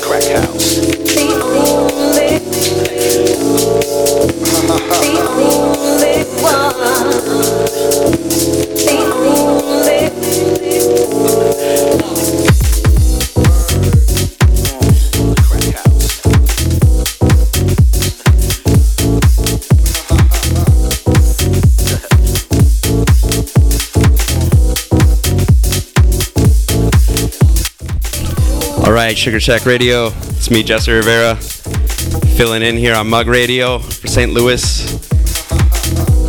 Crack house. Sugar Shack Radio. It's me, Jesse Rivera, filling in here on Mug Radio for St. Louis.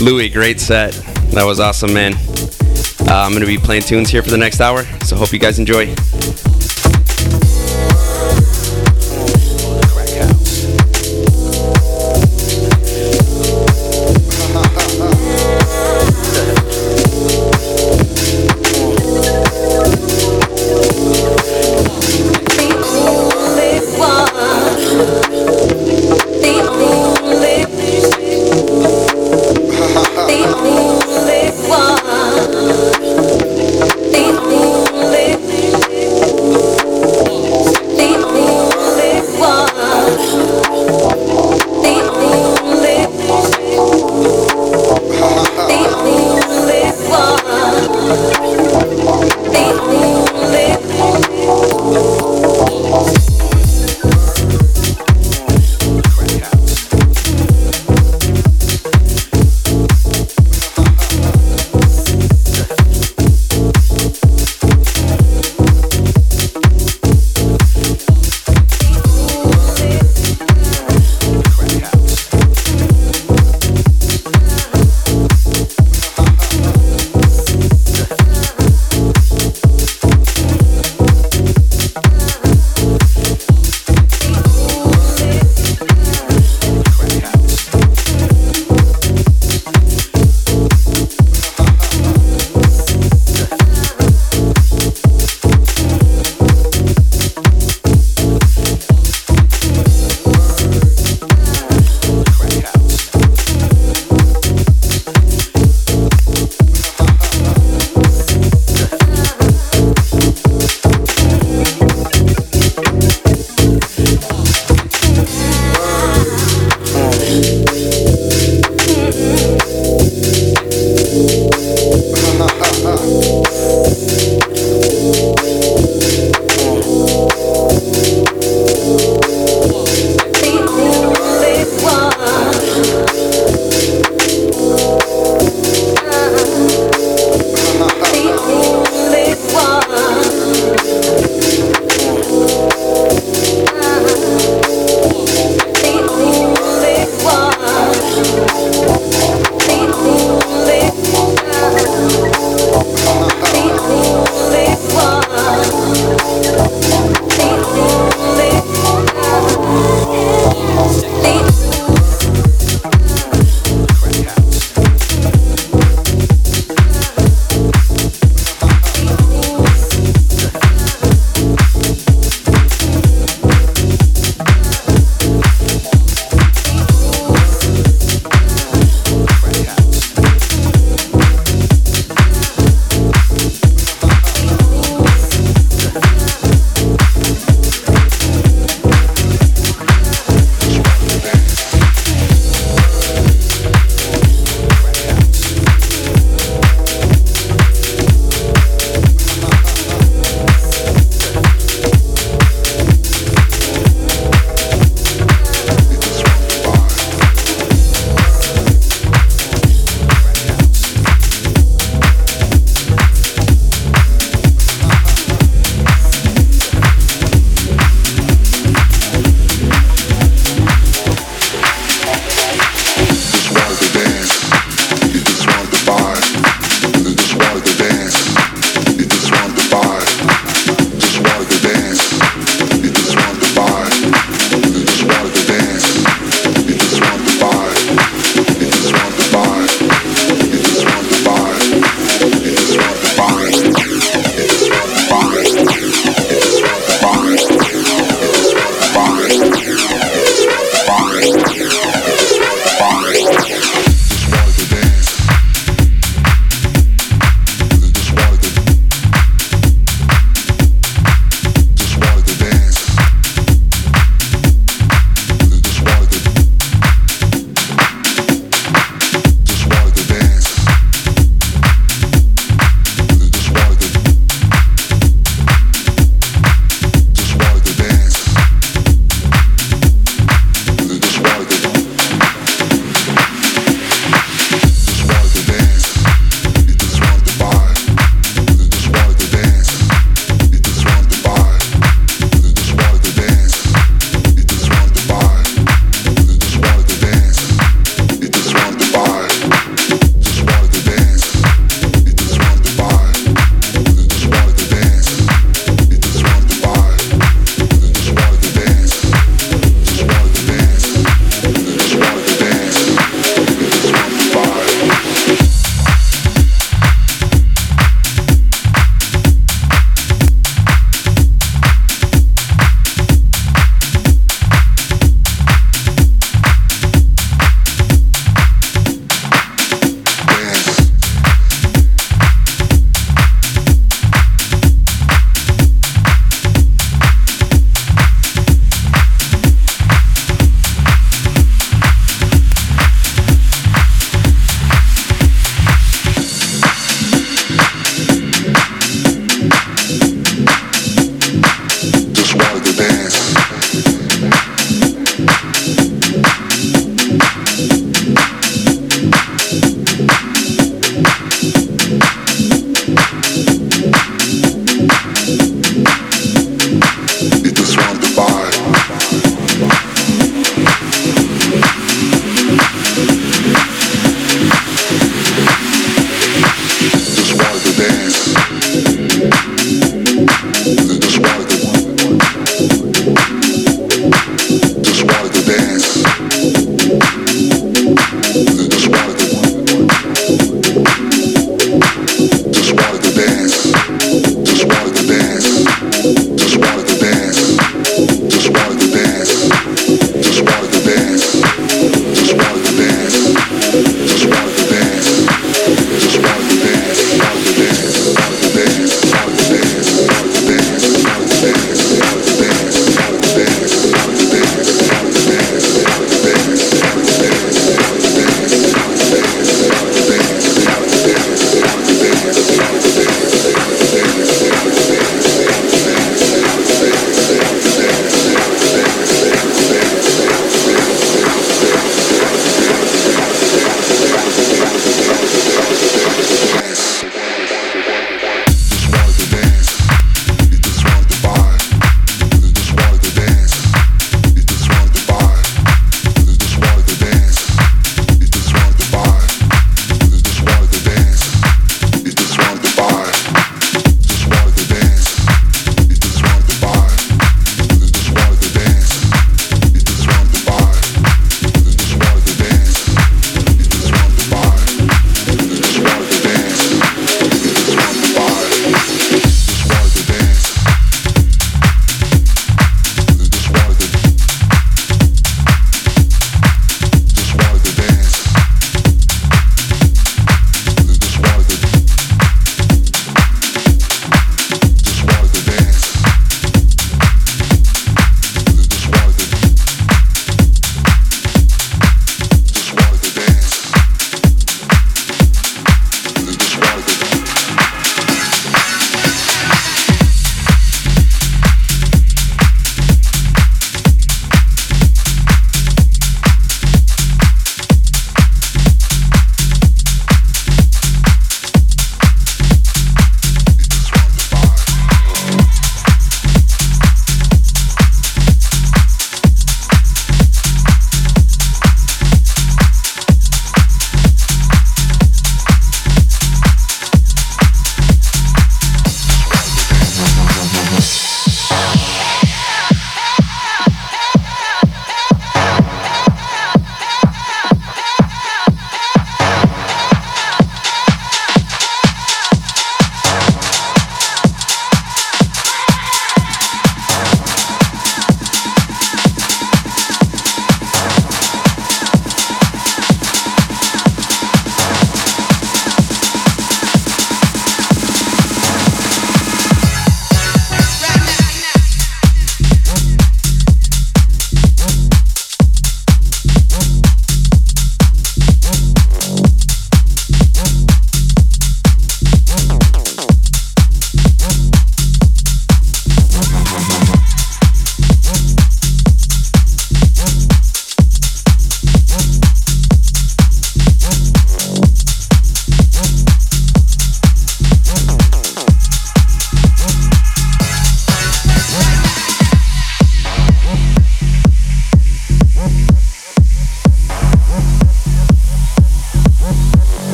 Louis, great set. That was awesome, man. I'm going to be playing tunes here for the next hour, so hope you guys enjoy.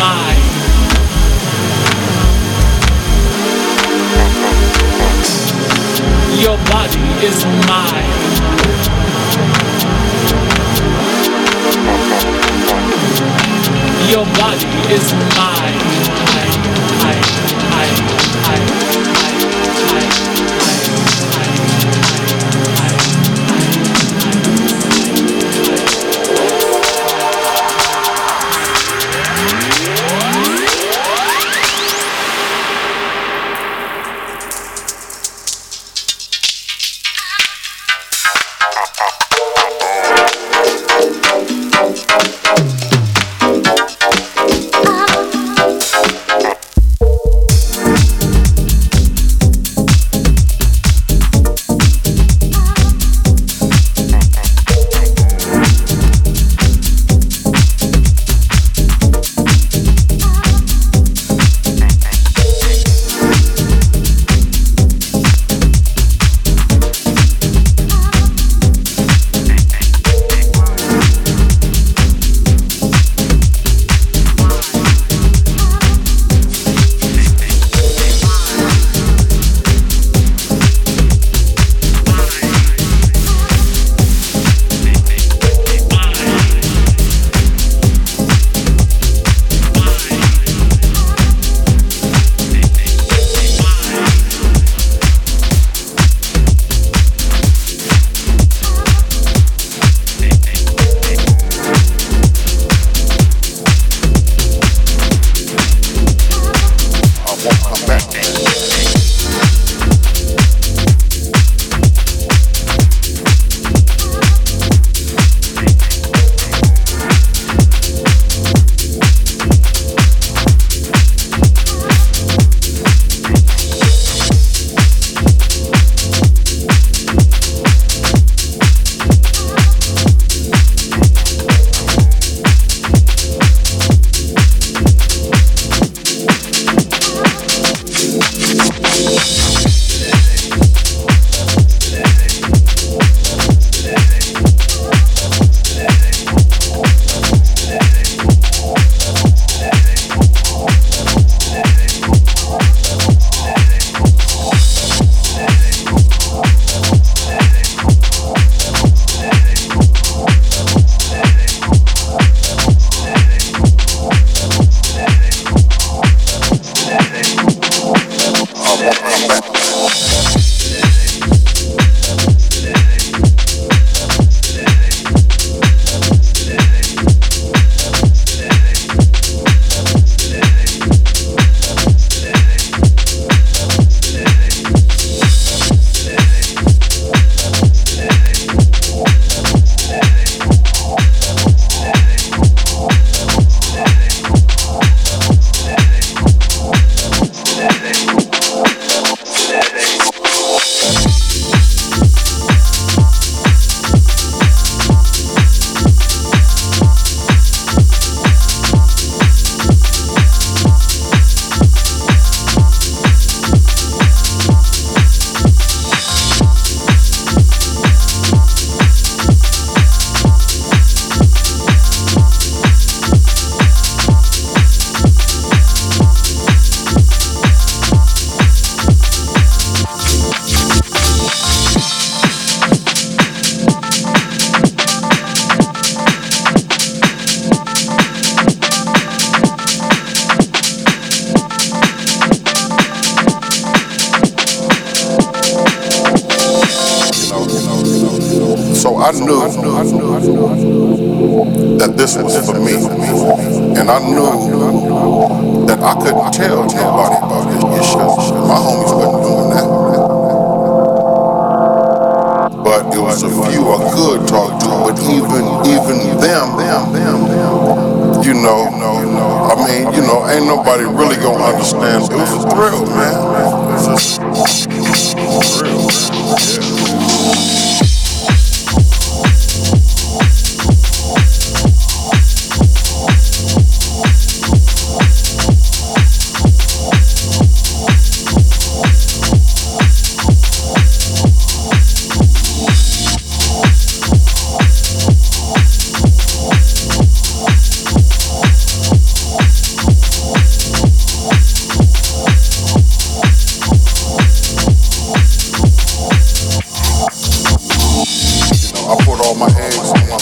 mine. Your body is mine. Your body is mine.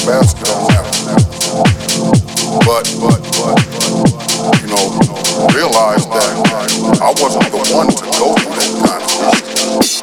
masculine level. But you know, realized that I wasn't the one to go through that kind of shit.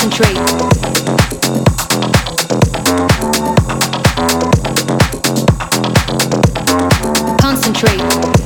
concentrate. Concentrate.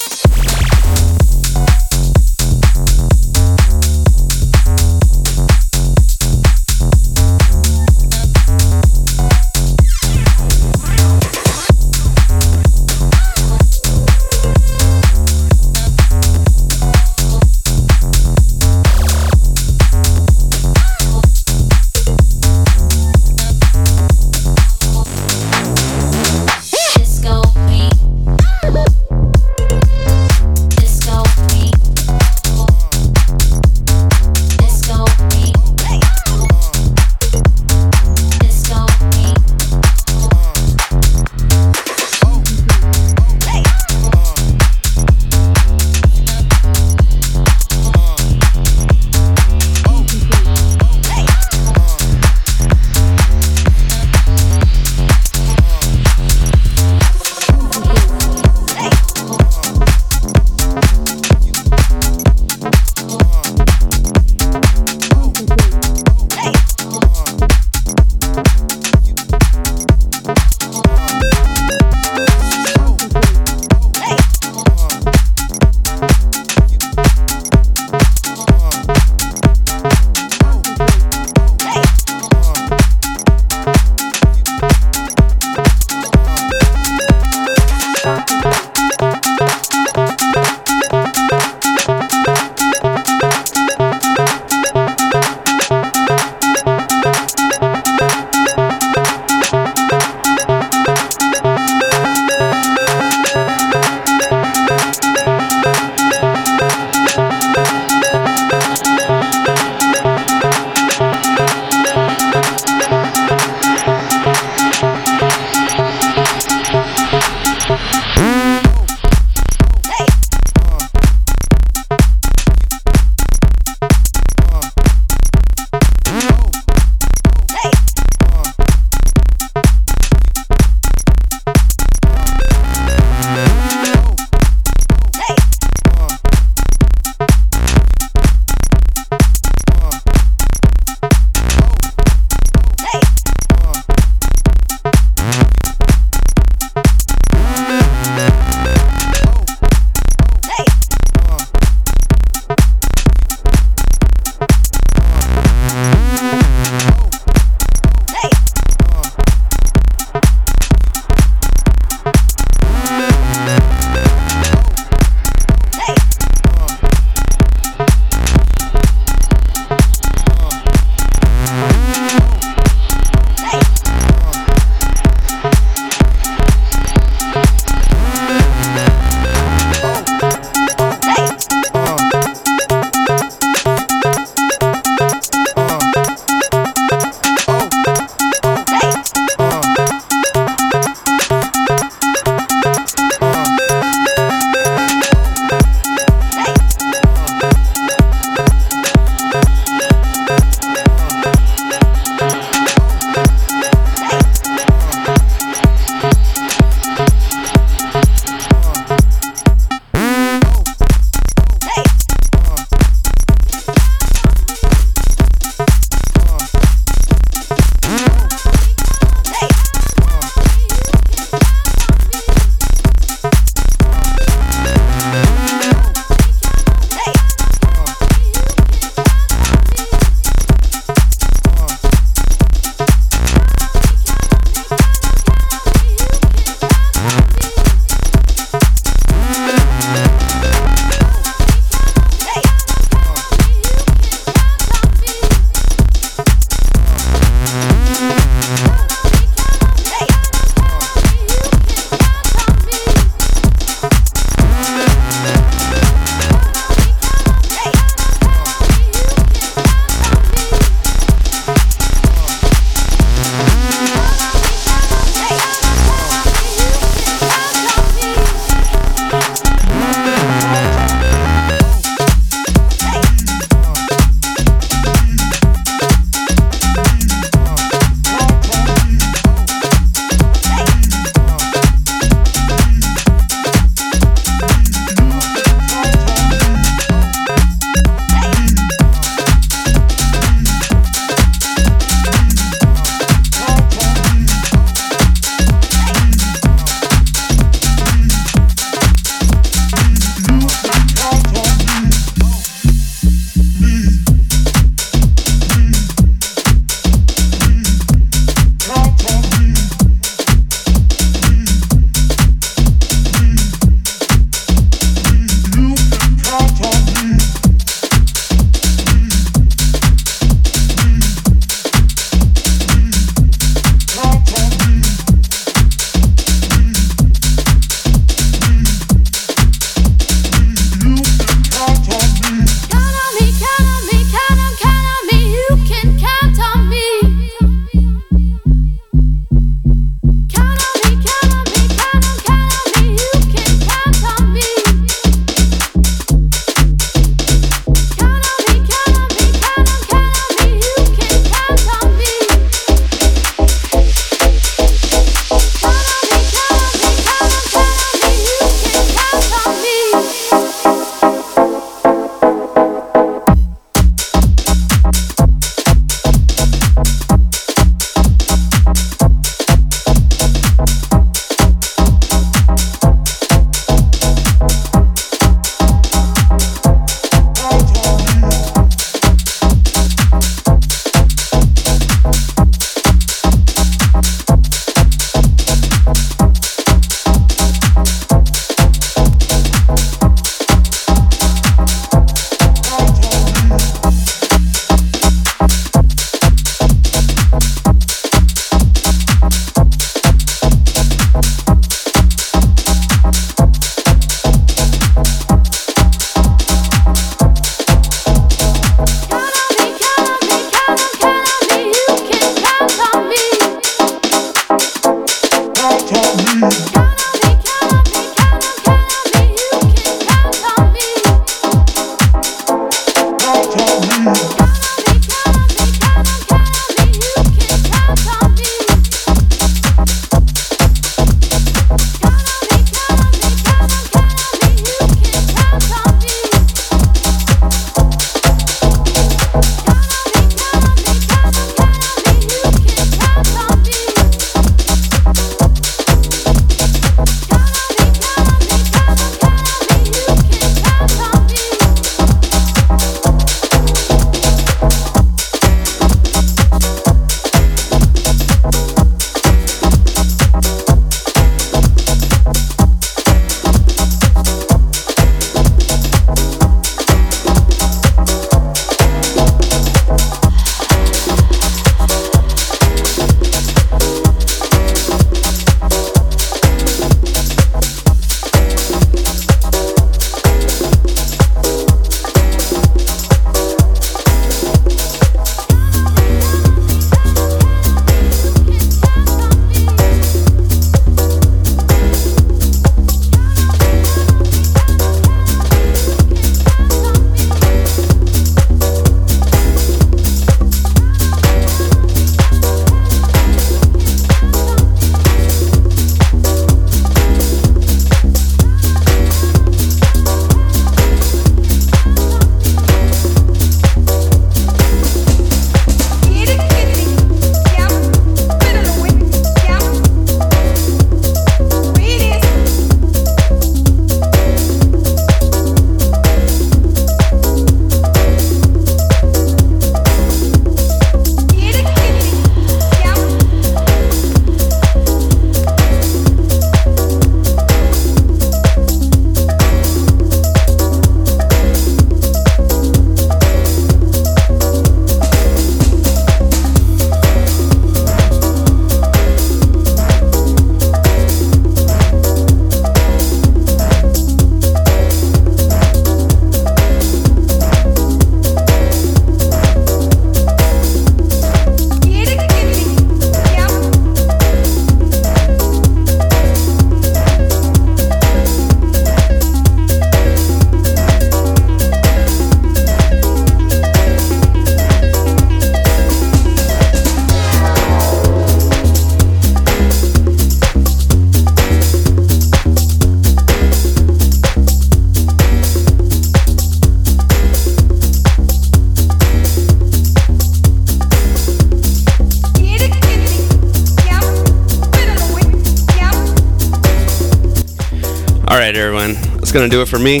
Gonna do it for me.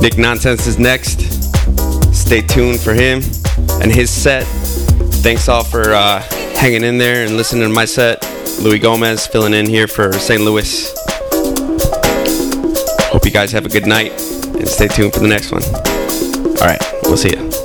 Nick Nonsense is next. Stay tuned for him and his set. Thanks all for hanging in there and listening to my set. Louis Gomez filling in here for St. Louis. Hope you guys have a good night and stay tuned for the next one. All right, we'll see you.